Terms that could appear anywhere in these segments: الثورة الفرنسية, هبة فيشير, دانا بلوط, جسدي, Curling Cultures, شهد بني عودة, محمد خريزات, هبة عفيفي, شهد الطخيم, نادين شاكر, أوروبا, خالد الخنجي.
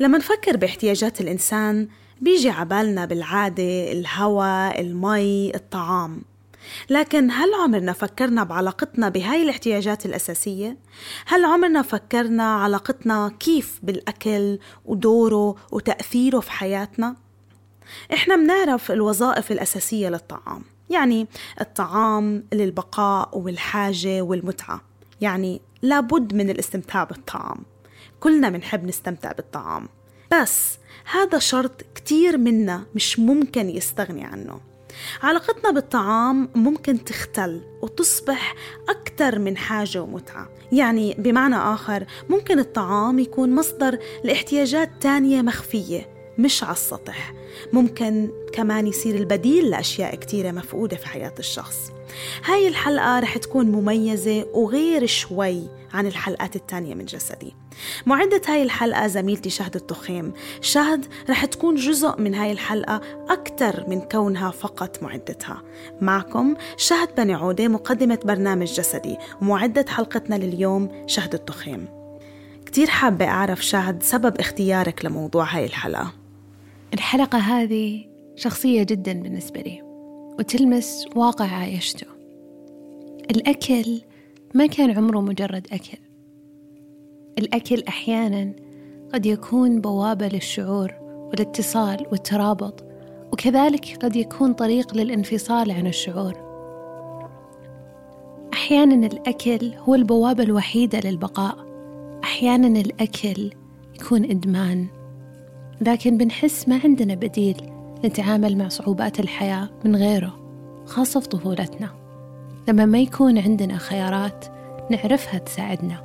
لما نفكر باحتياجات الإنسان بيجي عبالنا بالعادة الهواء، المي، الطعام، لكن هل عمرنا فكرنا بعلاقتنا بهاي الاحتياجات الأساسية؟ هل عمرنا فكرنا علاقتنا كيف بالأكل ودوره وتأثيره في حياتنا؟ إحنا منعرف الوظائف الأساسية للطعام، يعني الطعام للبقاء والحاجة والمتعة، يعني لابد من الاستمتاع بالطعام، كلنا منحب نستمتع بالطعام، بس هذا شرط كتير منا مش ممكن يستغني عنه. علاقتنا بالطعام ممكن تختل وتصبح أكتر من حاجة ومتعة، يعني بمعنى آخر ممكن الطعام يكون مصدر لاحتياجات تانية مخفية مش على السطح، ممكن كمان يصير البديل لأشياء كتيرة مفقودة في حياة الشخص. هاي الحلقة رح تكون مميزة وغير شوي عن الحلقات التانية من جسدي. معدة هاي الحلقة زميلتي شهد الطخيم. شهد رح تكون جزء من هاي الحلقة أكتر من كونها فقط معدتها. معكم شهد بني عودة، مقدمة برنامج جسدي، ومعدة حلقتنا لليوم شهد الطخيم. كتير حابة أعرف شهد سبب اختيارك لموضوع هاي الحلقة. الحلقة هذه شخصية جدا بالنسبة لي وتلمس واقع عايشته. الأكل ما كان عمره مجرد أكل، الأكل أحياناً قد يكون بوابة للشعور والاتصال والترابط، وكذلك قد يكون طريق للانفصال عن الشعور. أحياناً الأكل هو البوابة الوحيدة للبقاء، أحياناً الأكل يكون إدمان، لكن بنحس ما عندنا بديل نتعامل مع صعوبات الحياة من غيره، خاصة في طفولتنا لما ما يكون عندنا خيارات نعرفها تساعدنا.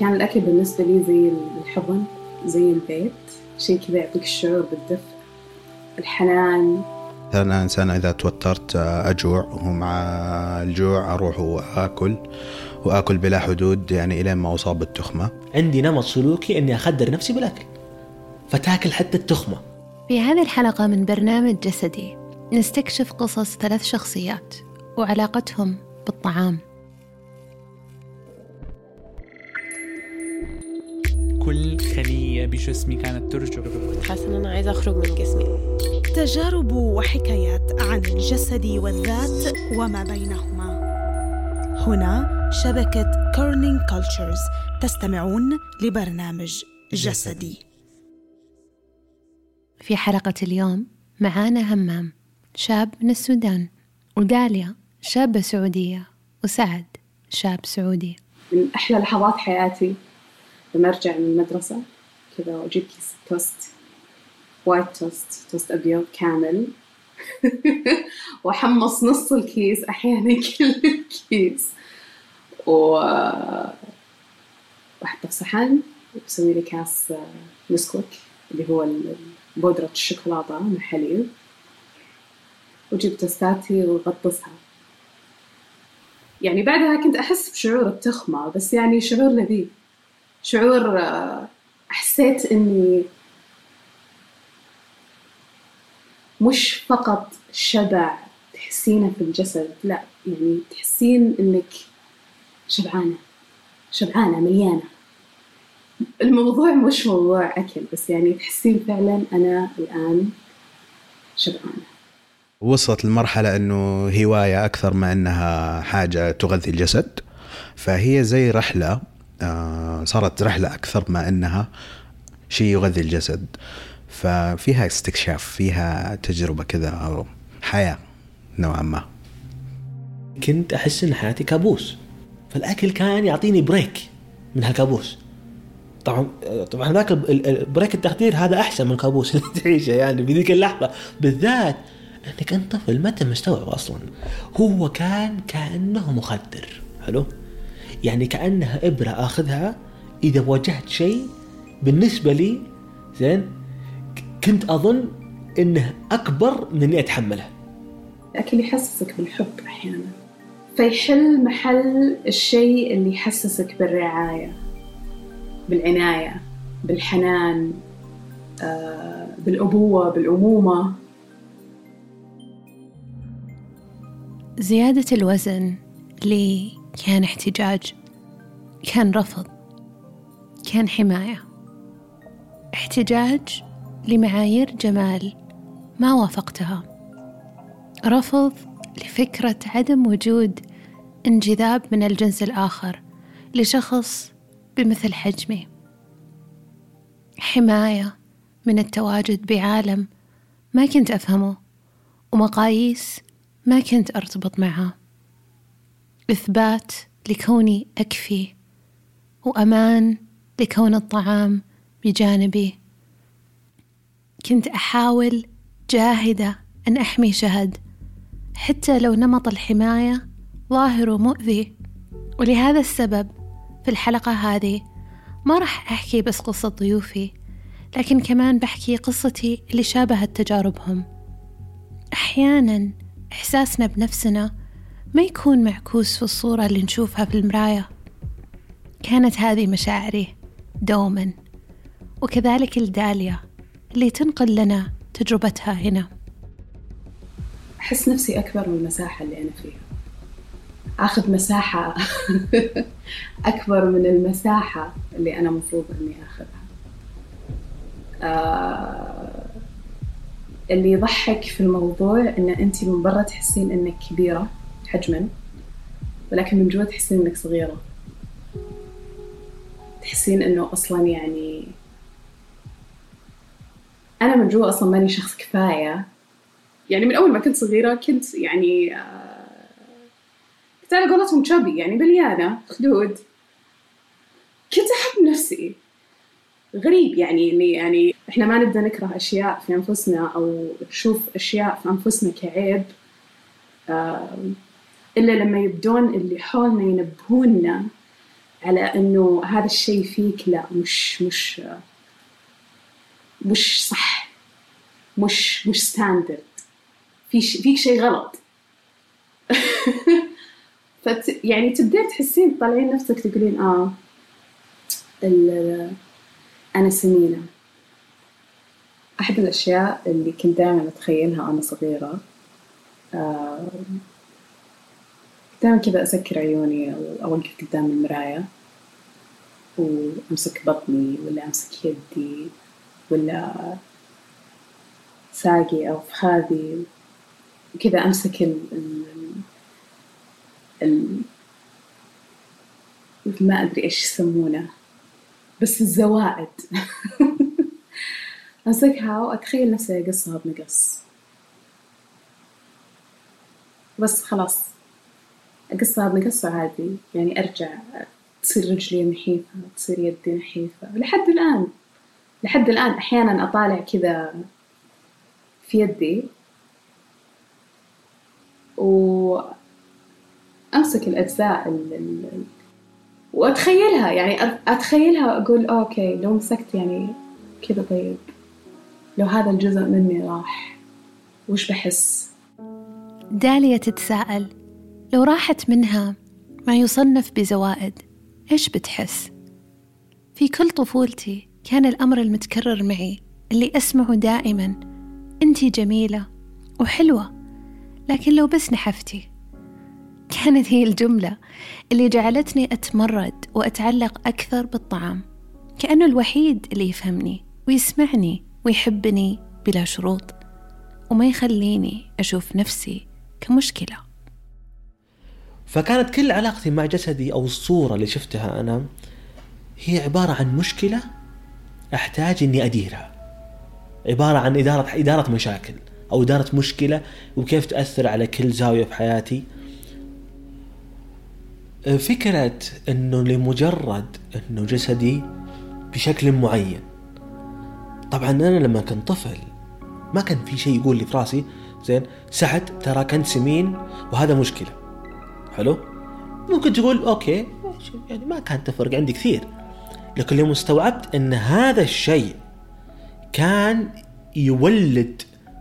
كان الأكل بالنسبة لي زي الحضن، زي البيت، شيء كذا يعطيك الشعور بالدفء، الحنان. أنا إنسان إذا توترت أجوع، ومع الجوع أروح وأكل بلا حدود، يعني إلى ما أصاب بالتخمة. عندي نمط سلوكي أني أخدر نفسي بالأكل، فتأكل حتى التخمة. في هذه الحلقة من برنامج جسدي نستكشف قصص 3 شخصيات وعلاقتهم بالطعام. كل خلية بجسمي كانت ترجع، حاسة أن أنا عايزة أخرج من جسمي. تجارب وحكايات عن الجسد والذات وما بينهما، هنا شبكة Curling Cultures. تستمعون لبرنامج جسدي. في حلقة اليوم معانا همام، شاب من السودان، وداليا، شابة سعودية، وسعد، شاب سعودي. من أحلى لحظات حياتي لما أرجع من المدرسة كذا وأجيب كيس توست، وايت توست، توست أبيض كامل وحمص نص الكيس، أحيانا كل الكيس، وأحطه في صحن وأسوي لي كاس نسكويك اللي هو بودرة الشوكولاتة مع حليب، وجيب توستاتي وغطسها. يعني بعدها كنت أحس بشعور التخمة، بس يعني شعور لذيذ، شعور حسيت إني مش فقط شبع تحسينه في الجسد، لا، يعني تحسين إنك شبعانة مليانة. الموضوع مش موضوع أكل بس، يعني تحسين فعلا أنا الآن شبعانة. وصلت المرحلة أنه هواية أكثر ما أنها حاجة تغذي الجسد، فهي زي رحلة، صارت رحلة أكثر ما أنها شيء يغذي الجسد، ففيها استكشاف، فيها تجربة كذا حياة نوعا ما. كنت أحس إن حياتي كابوس، فالأكل كان يعطيني بريك من هالكابوس. طبعا هناك البريك التخدير هذا أحسن من الكابوس اللي تعيشه يعني في ذيك اللحظة بالذات، أنك أنت طفل ما أنت مستوعب أصلا. هو كأنه مخدر، حلو، يعني كأنها إبرة أخذها إذا واجهت شيء. بالنسبة لي زين كنت أظن إنه أكبر من إني أتحمله. الأكل يحسسك بالحب أحيانا، فيحل محل الشيء اللي يحسسك بالرعاية، بالعناية، بالحنان، بالأبوة، بالأمومة. زيادة الوزن لي كان احتجاج، كان رفض، كان حماية، احتجاج لمعايير جمال ما وافقتها، رفض لفكرة عدم وجود انجذاب من الجنس الآخر لشخص بمثل حجمي، حماية من التواجد بعالم ما كنت أفهمه ومقاييس ما كنت أرتبط معها، إثبات لكوني أكفي، وأمان لكون الطعام بجانبي. كنت أحاول جاهدة أن أحمي شهد حتى لو نمط الحماية ظاهر ومؤذي. ولهذا السبب في الحلقة هذه ما راح أحكي بس قصة ضيوفي، لكن كمان بحكي قصتي اللي شابهت تجاربهم. أحيانا إحساسنا بنفسنا ما يكون معكوس في الصورة اللي نشوفها في المراية. كانت هذه مشاعري دوما، وكذلك الداليا اللي تنقل لنا تجربتها هنا. أحس نفسي أكبر من المساحة اللي أنا فيها، أخذ مساحة أكبر من المساحة اللي أنا مفروض أني أخذها. اللي يضحك في الموضوع أن أنت من برا تحسين أنك كبيرة حجما، ولكن من جوا تحسين أنك صغيرة، تحسين أنه أصلا يعني أنا من جوا أصلا ماني شخص كفاية. يعني من أول ما كنت صغيرة كنت يعني كنت على قولتهم شبي، يعني بليانة خدود. كنت أحب نفسي غريب، يعني إحنا ما نبدأ نكره أشياء في أنفسنا أو نشوف أشياء في أنفسنا كعيب إلا لما يبدون اللي حولنا ينبهوننا على أنه هذا الشيء فيك لا مش صح، مش ستاندرد، فيك شيء غلط. يعني تبدأ تحسين تطلعين نفسك تقولين أنا سمينة. أحد الأشياء اللي كنت دائما أتخيلها أنا صغيرة، دائما كذا أسكر عيوني أو أوقف قدام المراية وأمسك بطني ولا أمسك يدي ولا ساقي أو فخاذي، وكذا أمسك ما أدري إيش يسمونه بس الزوائد أمسكها وأتخيل نفسي أقصها بمقص، بس خلاص أقصها بمقص عادي. يعني أرجع تصير رجلي نحيفة، تصير يدي نحيفة، لحد الآن أحيانا أطالع كذا في يدي وأمسك الأجزاء وأتخيلها، يعني أتخيلها أقول أوكي لو مسكت يعني كذا، طيب لو هذا الجزء مني راح وش بحس. داليا تتساءل لو راحت منها ما يصنف بزوائد إيش بتحس؟ في كل طفولتي كان الأمر المتكرر معي اللي أسمعه دائما، أنتي جميلة وحلوة لكن لو بس نحفتي. كانت هي الجملة اللي جعلتني أتمرد وأتعلق أكثر بالطعام، كأنه الوحيد اللي يفهمني ويسمعني ويحبني بلا شروط، وما يخليني أشوف نفسي كمشكلة. فكانت كل علاقتي مع جسدي أو الصورة اللي شفتها أنا هي عبارة عن مشكلة أحتاج إني أديرها، عبارة عن إدارة مشاكل، أو دارت مشكلة وكيف تأثر على كل زاوية في حياتي. فكرة أنه لمجرد أنه جسدي بشكل معين، طبعا أنا لما كنت طفل ما كان في شيء يقول لي في راسي زين سعد ترى كنت سمين وهذا مشكلة. حلو، ممكن تقول أوكي يعني ما كانت تفرق عندي كثير، لكن اليوم استوعبت أن هذا الشيء كان يولد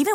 Even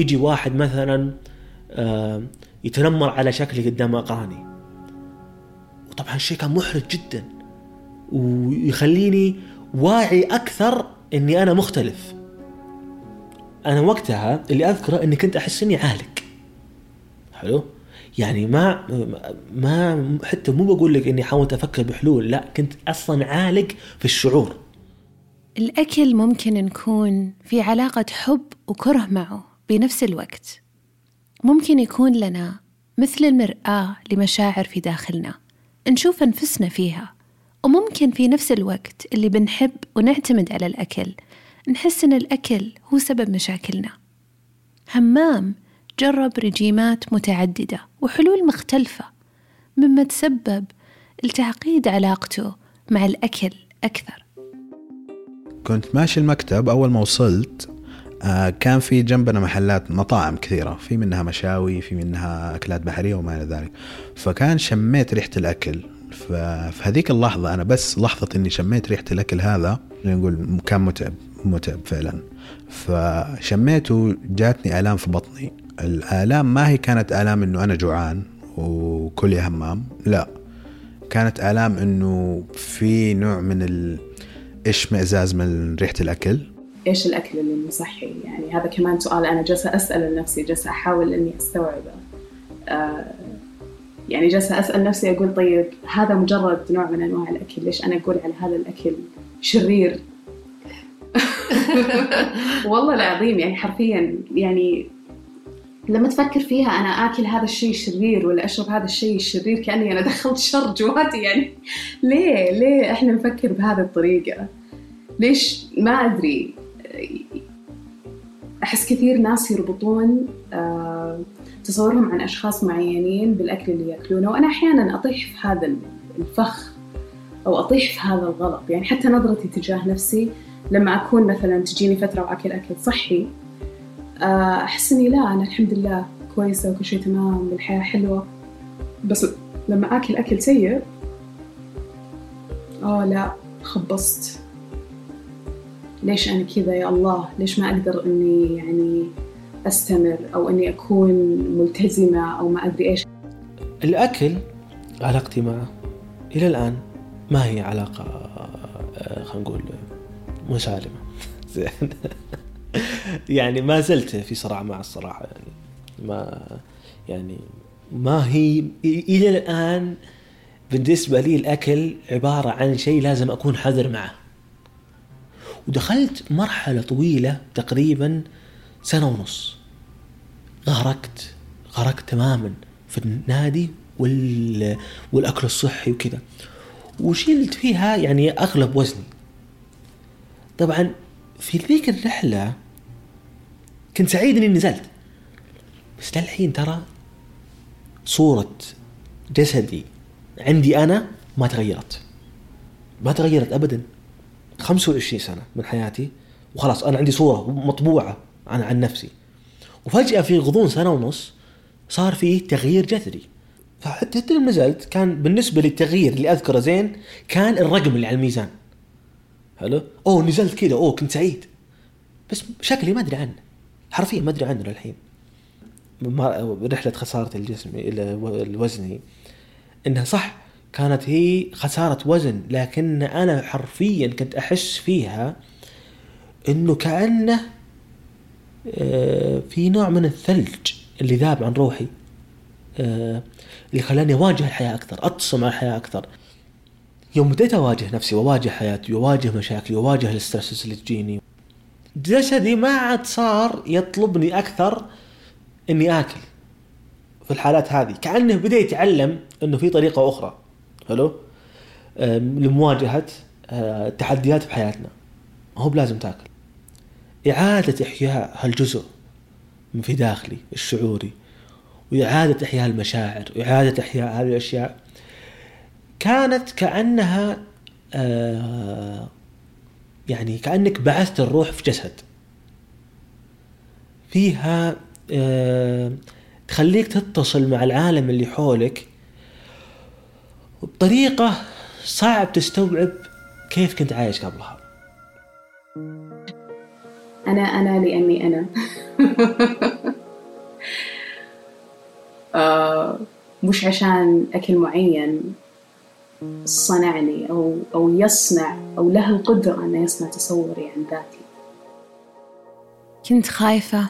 يجي واحد مثلا يتنمر على شكلي قدام أقراني، وطبعا الشيء كان محرج جدا ويخليني واعي أكثر أني أنا مختلف. أنا وقتها اللي أذكره أني كنت أحس أني عالق. حلو، يعني ما حتى مو بقول لك أني حاولت أفكر بحلول، لا، كنت أصلا عالق في الشعور. الأكل ممكن نكون في علاقة حب وكره معه بنفس الوقت. ممكن يكون لنا مثل المرآة لمشاعر في داخلنا نشوف أنفسنا فيها، وممكن في نفس الوقت اللي بنحب ونعتمد على الأكل نحس أن الأكل هو سبب مشاكلنا. همام جرب رجيمات متعددة وحلول مختلفة، مما تسبب التعقيد علاقته مع الأكل أكثر. كنت ماشي المكتب، أول ما وصلت كان في جنبنا محلات مطاعم كثيرة، في منها مشاوي، في منها أكلات بحرية وما إلى ذلك. فكان شميت ريحة الأكل، ففي هذيك اللحظة أنا بس لحظة إني شميت ريحة الأكل هذا اللي نقول كان متعب فعلا. فشميته جاتني آلام في بطني. الآلام ما هي كانت آلام إنه أنا جوعان وكلي همام، لا، كانت آلام إنه في نوع من إشمئزاز من ريحة الأكل. إيش الأكل اللي مو صحي؟ يعني هذا كمان سؤال أنا جالسة أسأل لنفسي، جالسة أحاول إني أستوعبه. يعني جالسة أسأل نفسي أقول طيب هذا مجرد نوع من أنواع الأكل، ليش أنا أقول على هذا الأكل شرير؟ والله العظيم، يعني حرفيا، يعني لما تفكر فيها أنا آكل هذا الشيء شرير ولا أشرب هذا الشيء شرير، كأني أنا دخلت شر جواتي. يعني ليه إحنا نفكر بهذه الطريقة؟ ليش؟ ما أدري. أحس كثير ناس يربطون تصورهم عن أشخاص معينين بالأكل اللي يأكلونه، وأنا أحياناً أطيح في هذا الفخ أو أطيح في هذا الغلط. يعني حتى نظرتي تجاه نفسي لما أكون مثلاً تجيني فترة وأكل أكل صحي، أحس إني لا، أنا الحمد لله كويسة وكل شيء تمام والحياة حلوة، بس لما اكل اكل سيء لا خبصت، ليش انا كذا يا الله، ليش ما اقدر اني يعني استمر او اني اكون ملتزمه او ما ادري ايش. الاكل علاقتي معه الى الان ما هي علاقه خلينا نقول مسالمه يعني ما زلت في صراع مع الصراحه، يعني ما هي الى الان بالنسبه لي الاكل عباره عن شيء لازم اكون حذر معه. ودخلت مرحله طويله تقريبا سنه ونص غرقت تماما في النادي والاكل الصحي وكذا، وشلت فيها يعني اغلب وزني. طبعا في ذيك الرحله كنت سعيد اني نزلت، بس للحين ترى صورة جسدي عندي أنا ما تغيرت أبدا. 25 سنة من حياتي وخلاص أنا عندي صورة مطبوعة عن نفسي، وفجأة في غضون سنة ونص صار فيه تغيير جذري. فحتى لما نزلت كان بالنسبة للتغيير اللي أذكره زين كان الرقم اللي على الميزان، حلو، نزلت كده، كنت سعيد، بس شكلي ما أدري عنه، حرفيا ما أدري عنه للحين. رحلة خسارة الجسم الوزني إنها صح كانت هي خسارة وزن، لكن أنا حرفيا كنت أحس فيها إنه كأنه في نوع من الثلج اللي ذاب عن روحي، اللي خلاني أواجه الحياة أكثر، أتصم على الحياة أكثر. يوم بديت أواجه نفسي وأواجه حياتي وأواجه مشاكلي وأواجه الاسترسس اللي تجيني، جسدي ما عاد صار يطلبني أكثر اني اكل في الحالات هذه، كأنه بدا يتعلم انه في طريقه اخرى، حلو، لمواجهه التحديات في حياتنا، هو لازم تاكل. اعاده احياء هالجزء من في داخلي الشعوري، واعاده احياء المشاعر، واعاده احياء هذه الاشياء، كانت كأنها يعني كأنك بعثت الروح في جسد فيها، تخليك تتصل مع العالم اللي حولك بطريقة صعب تستوعب كيف كنت عايش قبلها. أنا لأني أنا مش عشان أكل معين صنعني أو يصنع أو له القدرة أن يصنع تصوري عن ذاتي. كنت خايفة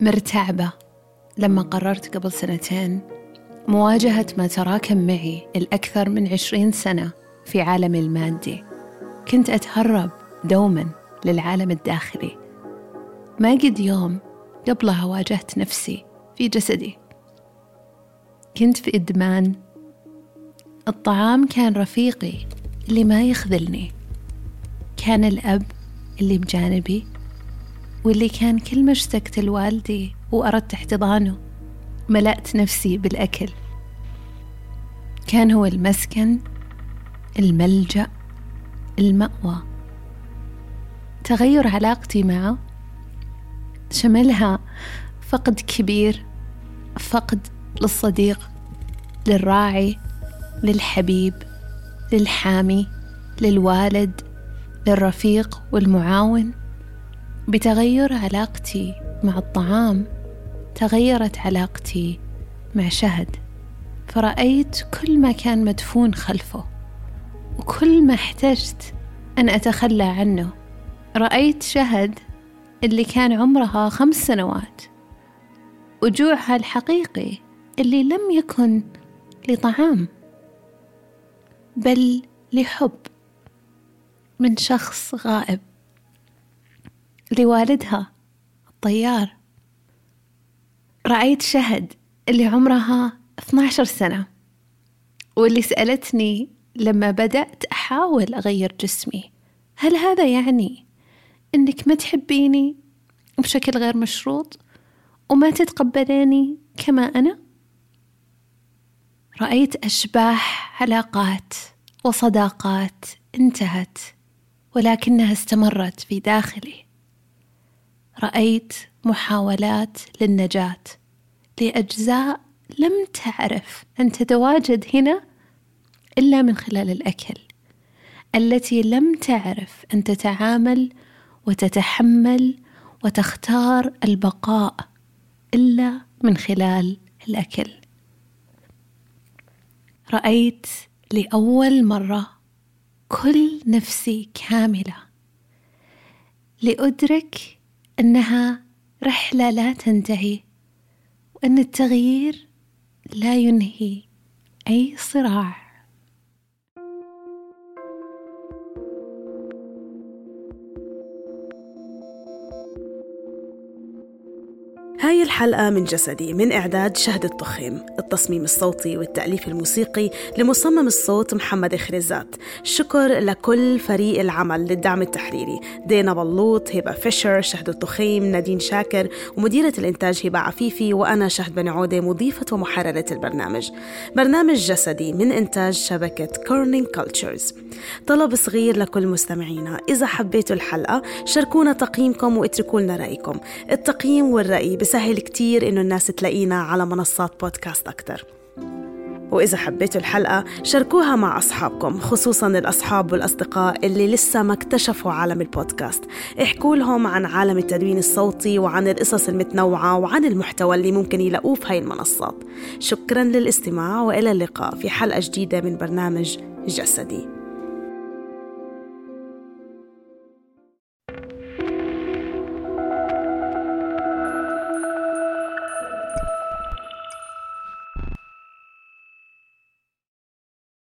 مرتعبة لما قررت قبل 2 مواجهة ما تراكم معي الأكثر من 20 سنة في عالمي المادي. كنت أتهرب دوماً للعالم الداخلي، ما قد يوم قبلها واجهت نفسي في جسدي. كنت في إدمان، الطعام كان رفيقي اللي ما يخذلني، كان الأب اللي بجانبي واللي كان كل ما اشتقت لوالدي وأردت احتضانه ملأت نفسي بالأكل. كان هو المسكن، الملجأ، المأوى. تغير علاقتي معه شملها فقد كبير، فقد للصديق، للراعي، للحبيب، للحامي، للوالد، للرفيق والمعاون. بتغير علاقتي مع الطعام تغيرت علاقتي مع شهد، فرأيت كل ما كان مدفون خلفه، وكل ما احتجت أن أتخلى عنه رأيت شهد اللي كان عمرها 5 سنوات، وجوعها الحقيقي اللي لم يكن لطعام بل لحب من شخص غائب، لوالدها الطيار. رأيت شهد اللي عمرها 12 سنة واللي سألتني لما بدأت أحاول أغير جسمي، هل هذا يعني أنك ما تحبيني بشكل غير مشروط وما تتقبليني كما أنا؟ رأيت أشباح علاقات وصداقات انتهت ولكنها استمرت في داخلي. رأيت محاولات للنجاة لأجزاء لم تعرف أن تتواجد هنا إلا من خلال الأكل، التي لم تعرف أن تتعامل وتتحمل وتختار البقاء إلا من خلال الأكل. رأيت لأول مرة كل نفسي كاملة لأدرك أنها رحلة لا تنتهي، وأن التغيير لا ينهي أي صراع. هاي الحلقة من جسدي من إعداد شهد الطخيم، التصميم الصوتي والتأليف الموسيقي لمصمم الصوت محمد خريزات. شكر لكل فريق العمل للدعم التحريري: دانا بلوط، هبة فيشير، شهد الطخيم، نادين شاكر، ومديرة الإنتاج هبة عفيفي، وأنا شهد بني عودة مضيفة ومحررة البرنامج. برنامج جسدي من إنتاج شبكة Curling Cultures. طلب صغير لكل مستمعينا: إذا حبيتوا الحلقة شاركونا تقييمكم واتركوا لنا رأيكم. التقييم والرأي بسهل كتير إنه الناس تلاقينا على منصات بودكاست أكتر. وإذا حبيتوا الحلقة شاركوها مع أصحابكم، خصوصاً الأصحاب والأصدقاء اللي لسه ما اكتشفوا عالم البودكاست. احكوا لهم عن عالم التدوين الصوتي وعن القصص المتنوعة وعن المحتوى اللي ممكن يلاقوه في هاي المنصات. شكراً للاستماع، وإلى اللقاء في حلقة جديدة من برنامج جسدي.